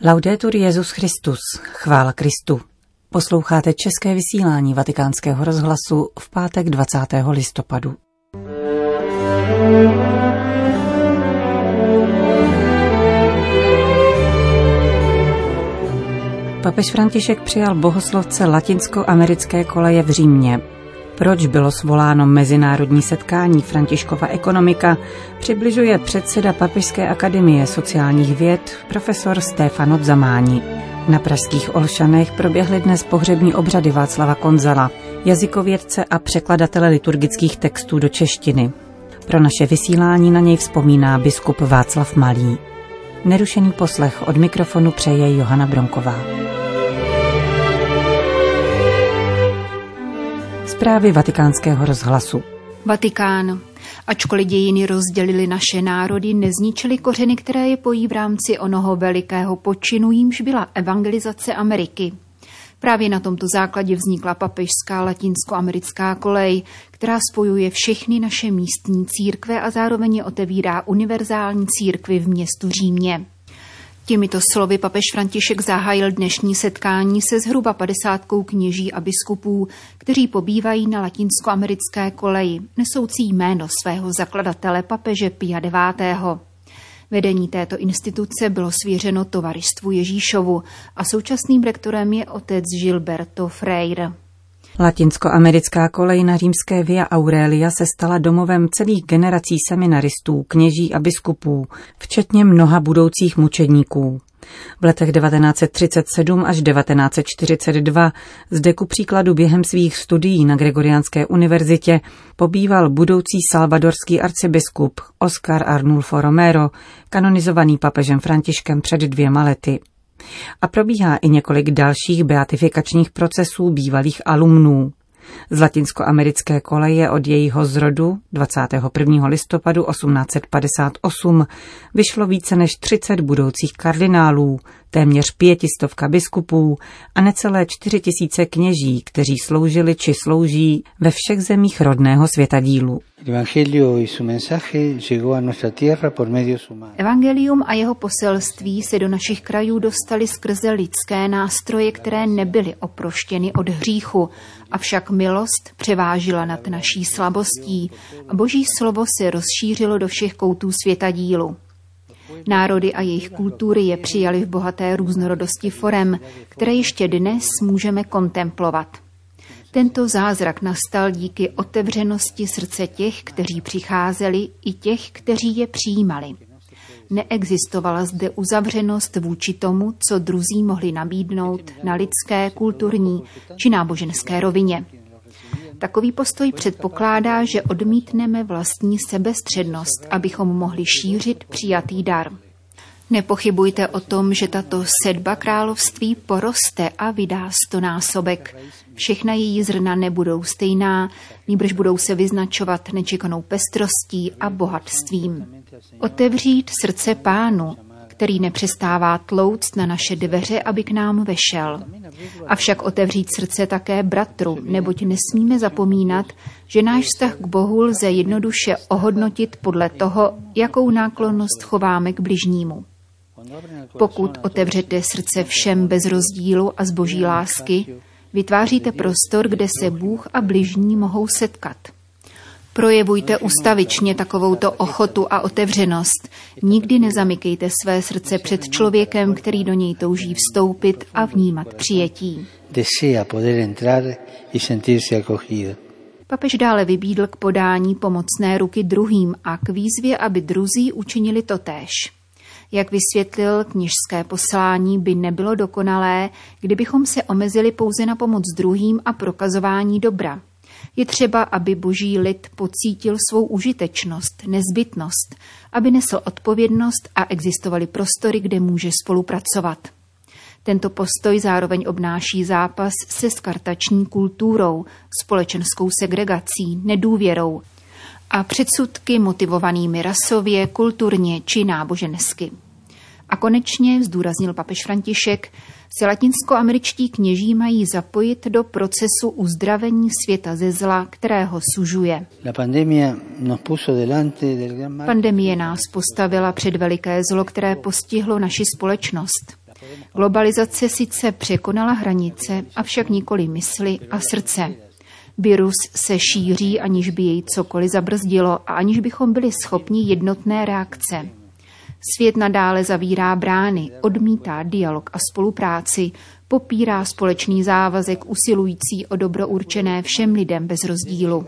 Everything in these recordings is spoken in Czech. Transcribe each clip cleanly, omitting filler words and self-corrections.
Laudetur Jesus Christus, chvála Kristu. Posloucháte české vysílání Vatikánského rozhlasu v pátek 20. listopadu. Papež František přijal bohoslovce latinskoamerické koleje v Římě. Proč bylo svoláno mezinárodní setkání Františkova ekonomika, přibližuje předseda Papežské akademie sociálních věd profesor Stefan Odzamáni. Na pražských Olšanech proběhly dnes pohřební obřady Václava Konzala, jazykovědce a překladatele liturgických textů do češtiny. Pro naše vysílání na něj vzpomíná biskup Václav Malý. Nerušený poslech od mikrofonu přeje Johana Bronková. Zprávy Vatikánského rozhlasu. Vatikán. Ačkoliv dějiny rozdělily naše národy, nezničily kořeny, které je pojí v rámci onoho velikého počinu, jímž byla evangelizace Ameriky. Právě na tomto základě vznikla papežská latinskoamerická kolej, která spojuje všechny naše místní církve a zároveň otevírá univerzální církvi v městu Římě. Těmito slovy papež František zahájil dnešní setkání se zhruba 50 kněží a biskupů, kteří pobývají na latinskoamerické koleji, nesoucí jméno svého zakladatele papeže Pia IX. Vedení této instituce bylo svěřeno Tovaristvu Ježíšovu a současným rektorem je otec Gilberto Freire. Latinskoamerická kolej na římské Via Aurelia se stala domovem celých generací seminaristů, kněží a biskupů, včetně mnoha budoucích mučedníků. V letech 1937 až 1942 zde ku příkladu během svých studií na Gregoriánské univerzitě pobýval budoucí salvadorský arcibiskup Oscar Arnulfo Romero, kanonizovaný papežem Františkem před 2 lety. A probíhá i několik dalších beatifikačních procesů bývalých alumnů. Z latinskoamerické koleje od jejího zrodu 21. listopadu 1858 vyšlo více než 30 budoucích kardinálů, téměř 500 biskupů a necelé 4000 kněží, kteří sloužili či slouží ve všech zemích rodného světadílu. Evangelium a jeho poselství se do našich krajů dostaly skrze lidské nástroje, které nebyly oproštěny od hříchu, avšak milost převážila nad naší slabostí a Boží slovo se rozšířilo do všech koutů světadílu. Národy a jejich kultury je přijaly v bohaté různorodosti forem, které ještě dnes můžeme kontemplovat. Tento zázrak nastal díky otevřenosti srdce těch, kteří přicházeli, i těch, kteří je přijímali. Neexistovala zde uzavřenost vůči tomu, co druzí mohli nabídnout na lidské, kulturní či náboženské rovině. Takový postoj předpokládá, že odmítneme vlastní sebestřednost, abychom mohli šířit přijatý dar. Nepochybujte o tom, že tato sedba království poroste a vydá 100násobek. Všechna její zrna nebudou stejná, nýbrž budou se vyznačovat nečekanou pestrostí a bohatstvím. Otevřít srdce Pánu, který nepřestává tlouct na naše dveře, aby k nám vešel. Avšak otevřít srdce také bratru, neboť nesmíme zapomínat, že náš vztah k Bohu lze jednoduše ohodnotit podle toho, jakou náklonnost chováme k bližnímu. Pokud otevřete srdce všem bez rozdílu a z Boží lásky, vytváříte prostor, kde se Bůh a bližní mohou setkat. Projevujte ustavičně takovouto ochotu a otevřenost. Nikdy nezamykejte své srdce před člověkem, který do něj touží vstoupit a vnímat přijetí. Papež dále vybídl k podání pomocné ruky druhým a k výzvě, aby druzí učinili totéž. Jak vysvětlil, kněžské poslání by nebylo dokonalé, kdybychom se omezili pouze na pomoc druhým a prokazování dobra. Je třeba, aby Boží lid pocítil svou užitečnost, nezbytnost, aby nesl odpovědnost a existovaly prostory, kde může spolupracovat. Tento postoj zároveň obnáší zápas se skartační kulturou, společenskou segregací, nedůvěrou a předsudky motivovanými rasově, kulturně či nábožensky. A konečně, zdůraznil papež František, se latinskoameričtí kněží mají zapojit do procesu uzdravení světa ze zla, které ho sužuje. Pandemie nás postavila před veliké zlo, které postihlo naši společnost. Globalizace sice překonala hranice, avšak nikoli mysli a srdce. Virus se šíří, aniž by jej cokoliv zabrzdilo a aniž bychom byli schopni jednotné reakce. Svět nadále zavírá brány, odmítá dialog a spolupráci, popírá společný závazek usilující o dobro určené všem lidem bez rozdílu.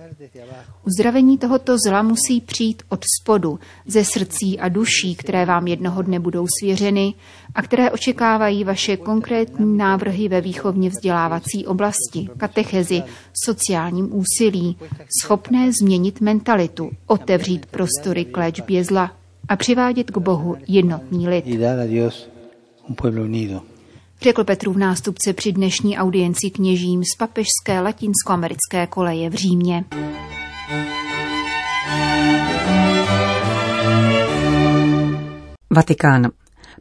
Uzdravení tohoto zla musí přijít od spodu, ze srdcí a duší, které vám jednoho dne budou svěřeny a které očekávají vaše konkrétní návrhy ve výchovně vzdělávací oblasti, katechezi, sociálním úsilí, schopné změnit mentalitu, otevřít prostory k léčbě zla a přivádět k Bohu jednotný lid. Řekl Petrův nástupce při dnešní audienci kněžím z papežské latinskoamerické koleje v Římě. Vatikán.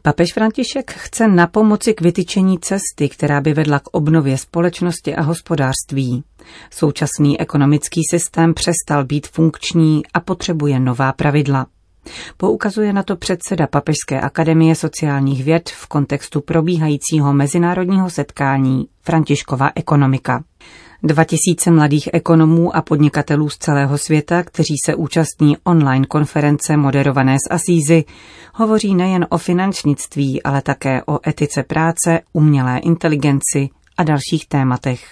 Papež František chce napomoci k vytyčení cesty, která by vedla k obnově společnosti a hospodářství. Současný ekonomický systém přestal být funkční a potřebuje nová pravidla. Poukazuje na to předseda Papežské akademie sociálních věd v kontextu probíhajícího mezinárodního setkání Františkova ekonomika. 2000 mladých ekonomů a podnikatelů z celého světa, kteří se účastní online konference moderované z Asízy, hovoří nejen o finančnictví, ale také o etice práce, umělé inteligenci a dalších tématech.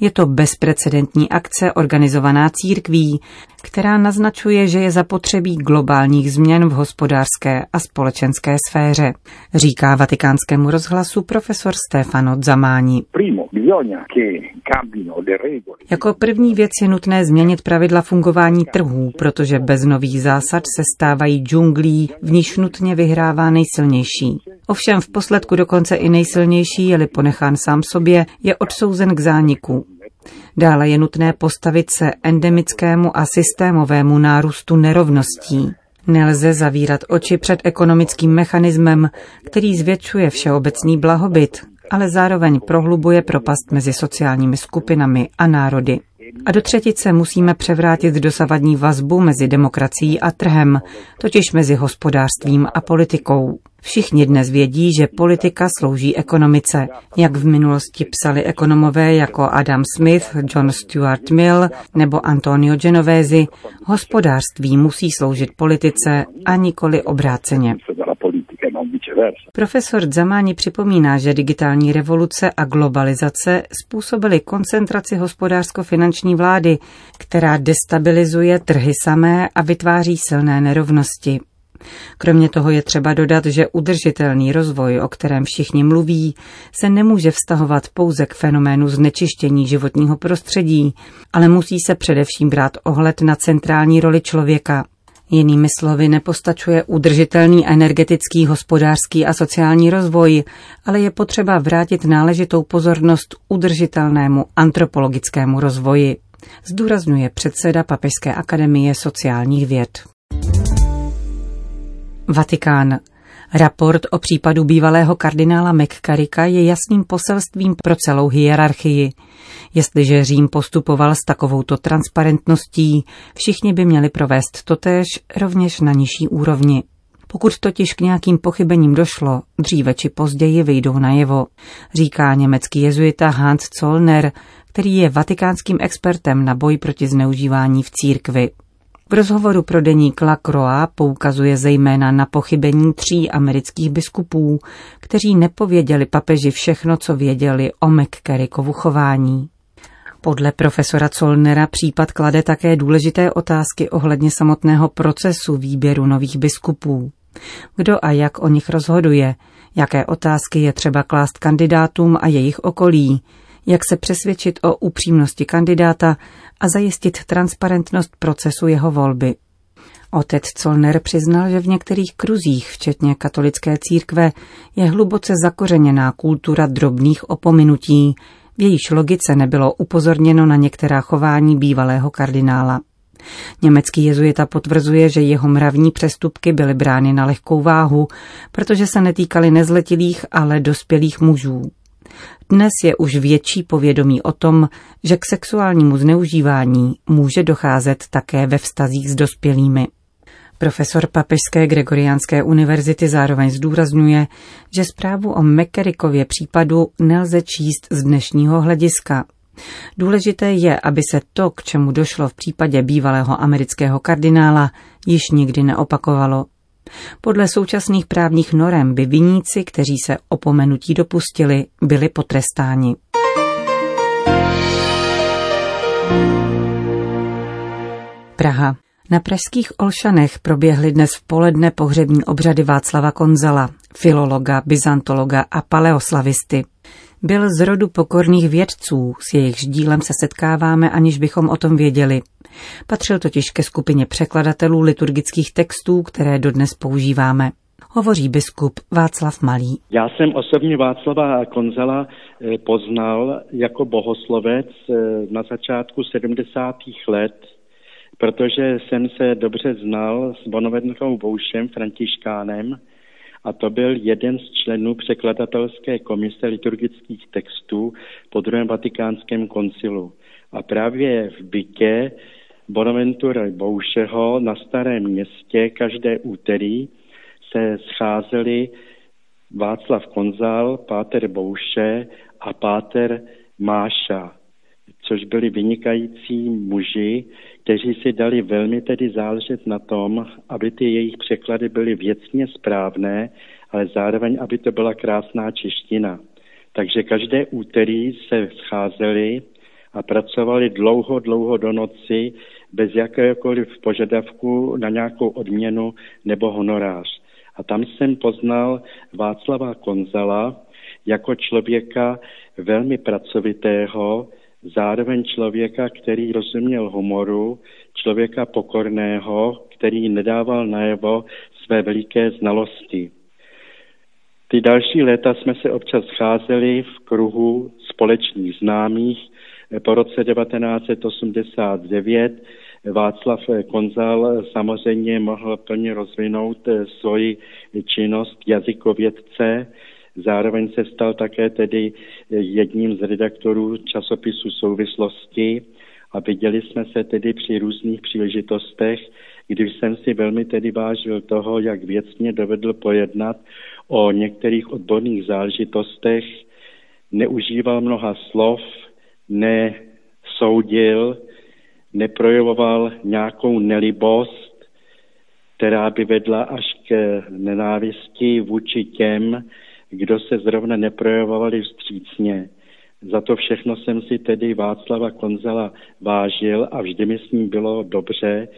Je to bezprecedentní akce organizovaná církví, která naznačuje, že je zapotřebí globálních změn v hospodářské a společenské sféře, říká Vatikánskému rozhlasu profesor Stefan Odzamáni. Jako první věc je nutné změnit pravidla fungování trhů, protože bez nových zásad se stávají džunglí, v níž nutně vyhrává nejsilnější. Ovšem v posledku dokonce i nejsilnější, je-li ponechán sám sobě, je odsouzen k zániku. Dále je nutné postavit se endemickému a systémovému nárůstu nerovností. Nelze zavírat oči před ekonomickým mechanismem, který zvětšuje všeobecný blahobyt, ale zároveň prohlubuje propast mezi sociálními skupinami a národy. A do třetice musíme převrátit dosavadní vazbu mezi demokracií a trhem, totiž mezi hospodářstvím a politikou. Všichni dnes vědí, že politika slouží ekonomice. Jak v minulosti psali ekonomové jako Adam Smith, John Stuart Mill nebo Antonio Genovesi, hospodářství musí sloužit politice a nikoli obráceně. Profesor Zamáni připomíná, že digitální revoluce a globalizace způsobily koncentraci hospodářsko-finanční vlády, která destabilizuje trhy samé a vytváří silné nerovnosti. Kromě toho je třeba dodat, že udržitelný rozvoj, o kterém všichni mluví, se nemůže vztahovat pouze k fenoménu znečištění životního prostředí, ale musí se především brát ohled na centrální roli člověka. Jinými slovy, nepostačuje udržitelný energetický, hospodářský a sociální rozvoj, ale je potřeba vrátit náležitou pozornost udržitelnému antropologickému rozvoji, zdůrazňuje předseda Papežské akademie sociálních věd. Vatikán. Raport o případu bývalého kardinála McCarricka je jasným poselstvím pro celou hierarchii. Jestliže Řím postupoval s takovouto transparentností, všichni by měli provést totéž rovněž na nižší úrovni. Pokud totiž k nějakým pochybením došlo, dříve či později vyjdou najevo, říká německý jezuita Hans Zollner, který je vatikánským expertem na boj proti zneužívání v církvi. V rozhovoru pro deník La Croix poukazuje zejména na pochybení 3 amerických biskupů, kteří nepověděli papeži všechno, co věděli o McCarrickovu chování. Podle profesora Zollnera případ klade také důležité otázky ohledně samotného procesu výběru nových biskupů. Kdo a jak o nich rozhoduje, jaké otázky je třeba klást kandidátům a jejich okolí, jak se přesvědčit o upřímnosti kandidáta a zajistit transparentnost procesu jeho volby. Otec Zollner přiznal, že v některých kruzích, včetně katolické církve, je hluboce zakořeněná kultura drobných opominutí, v jejíž logice nebylo upozorněno na některá chování bývalého kardinála. Německý jezuita potvrzuje, že jeho mravní přestupky byly brány na lehkou váhu, protože se netýkaly nezletilých, ale dospělých mužů. Dnes je už větší povědomí o tom, že k sexuálnímu zneužívání může docházet také ve vztazích s dospělými. Profesor papežské Gregoriánské univerzity zároveň zdůrazňuje, že zprávu o McCarrickově případu nelze číst z dnešního hlediska. Důležité je, aby se to, k čemu došlo v případě bývalého amerického kardinála, již nikdy neopakovalo. Podle současných právních norem by viníci, kteří se opomenutí dopustili, byli potrestáni. Praha. Na pražských Olšanech proběhly dnes v poledne pohřební obřady Václava Konzala, filologa, byzantologa a paleoslavisty. Byl z rodu pokorných vědců, s jejichž dílem se setkáváme, aniž bychom o tom věděli. Patřil totiž ke skupině překladatelů liturgických textů, které dodnes používáme. Hovoří biskup Václav Malý. Já jsem osobně Václava Konzala poznal jako bohoslovec na začátku 70. let, protože jsem se dobře znal s Bonaventurou Boušem, Františkánem, a to byl jeden z členů překladatelské komise liturgických textů po druhém vatikánském koncilu. A právě v bytě Bonaventura Boušeho na Starém Městě každé úterý se scházeli Václav Konzal, páter Bouše a páter Máša, což byli vynikající muži, kteří si dali velmi tedy záležet na tom, aby ty jejich překlady byly věcně správné, ale zároveň, aby to byla krásná čeština. Takže každé úterý se scházeli a pracovali dlouho do noci, bez jakéhokoliv požadavku na nějakou odměnu nebo honorář. A tam jsem poznal Václava Konzala jako člověka velmi pracovitého, zároveň člověka, který rozuměl humoru, člověka pokorného, který nedával najevo své veliké znalosti. Ty další léta jsme se občas scházeli v kruhu společných známých. Po roce 1989 Václav Konzal samozřejmě mohl plně rozvinout svoji činnost jazykovědce. Zároveň se stal také tedy jedním z redaktorů časopisu Souvislosti a viděli jsme se tedy při různých příležitostech, když jsem si velmi tedy vážil toho, jak věcně dovedl pojednat o některých odborných záležitostech, neužíval mnoha slov, nesoudil, neprojevoval nějakou nelibost, která by vedla až k nenávisti vůči těm, kdo se zrovna neprojevovali vstřícně. Za to všechno jsem si tedy Václava Konzala vážil a vždy mi s ním bylo dobře.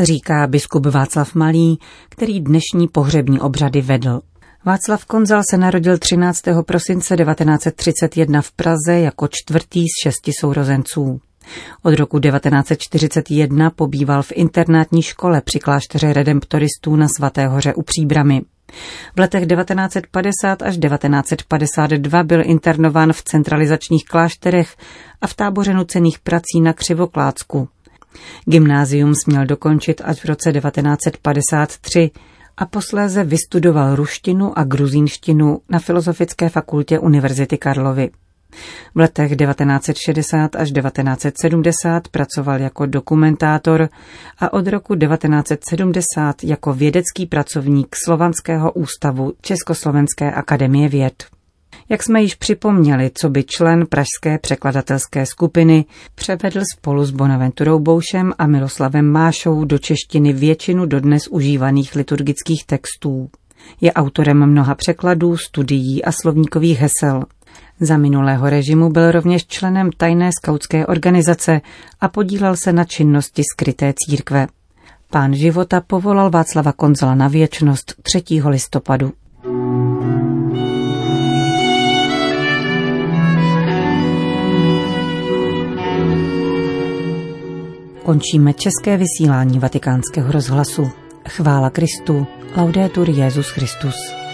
Říká biskup Václav Malý, který dnešní pohřební obřady vedl. Václav Konzal se narodil 13. prosince 1931 v Praze jako čtvrtý z 6 sourozenců. Od roku 1941 pobýval v internátní škole při klášteře redemptoristů na Svatéhoře u Příbrami. V letech 1950 až 1952 byl internován v centralizačních klášterech a v táboře nucených prací na Křivoklátsku. Gymnázium směl dokončit až v roce 1953 a posléze vystudoval ruštinu a gruzínštinu na Filozofické fakultě Univerzity Karlovy. V letech 1960 až 1970 pracoval jako dokumentátor a od roku 1970 jako vědecký pracovník Slovanského ústavu Československé akademie věd. Jak jsme již připomněli, coby člen pražské překladatelské skupiny převedl spolu s Bonaventurou Boušem a Miloslavem Mášou do češtiny většinu dodnes užívaných liturgických textů. Je autorem mnoha překladů, studií a slovníkových hesel. Za minulého režimu byl rovněž členem tajné skautské organizace a podílel se na činnosti skryté církve. Pán života povolal Václava Konzala na věčnost 3. listopadu. Končíme české vysílání Vatikánského rozhlasu. Chvála Kristu, laudetur Jesus Christus.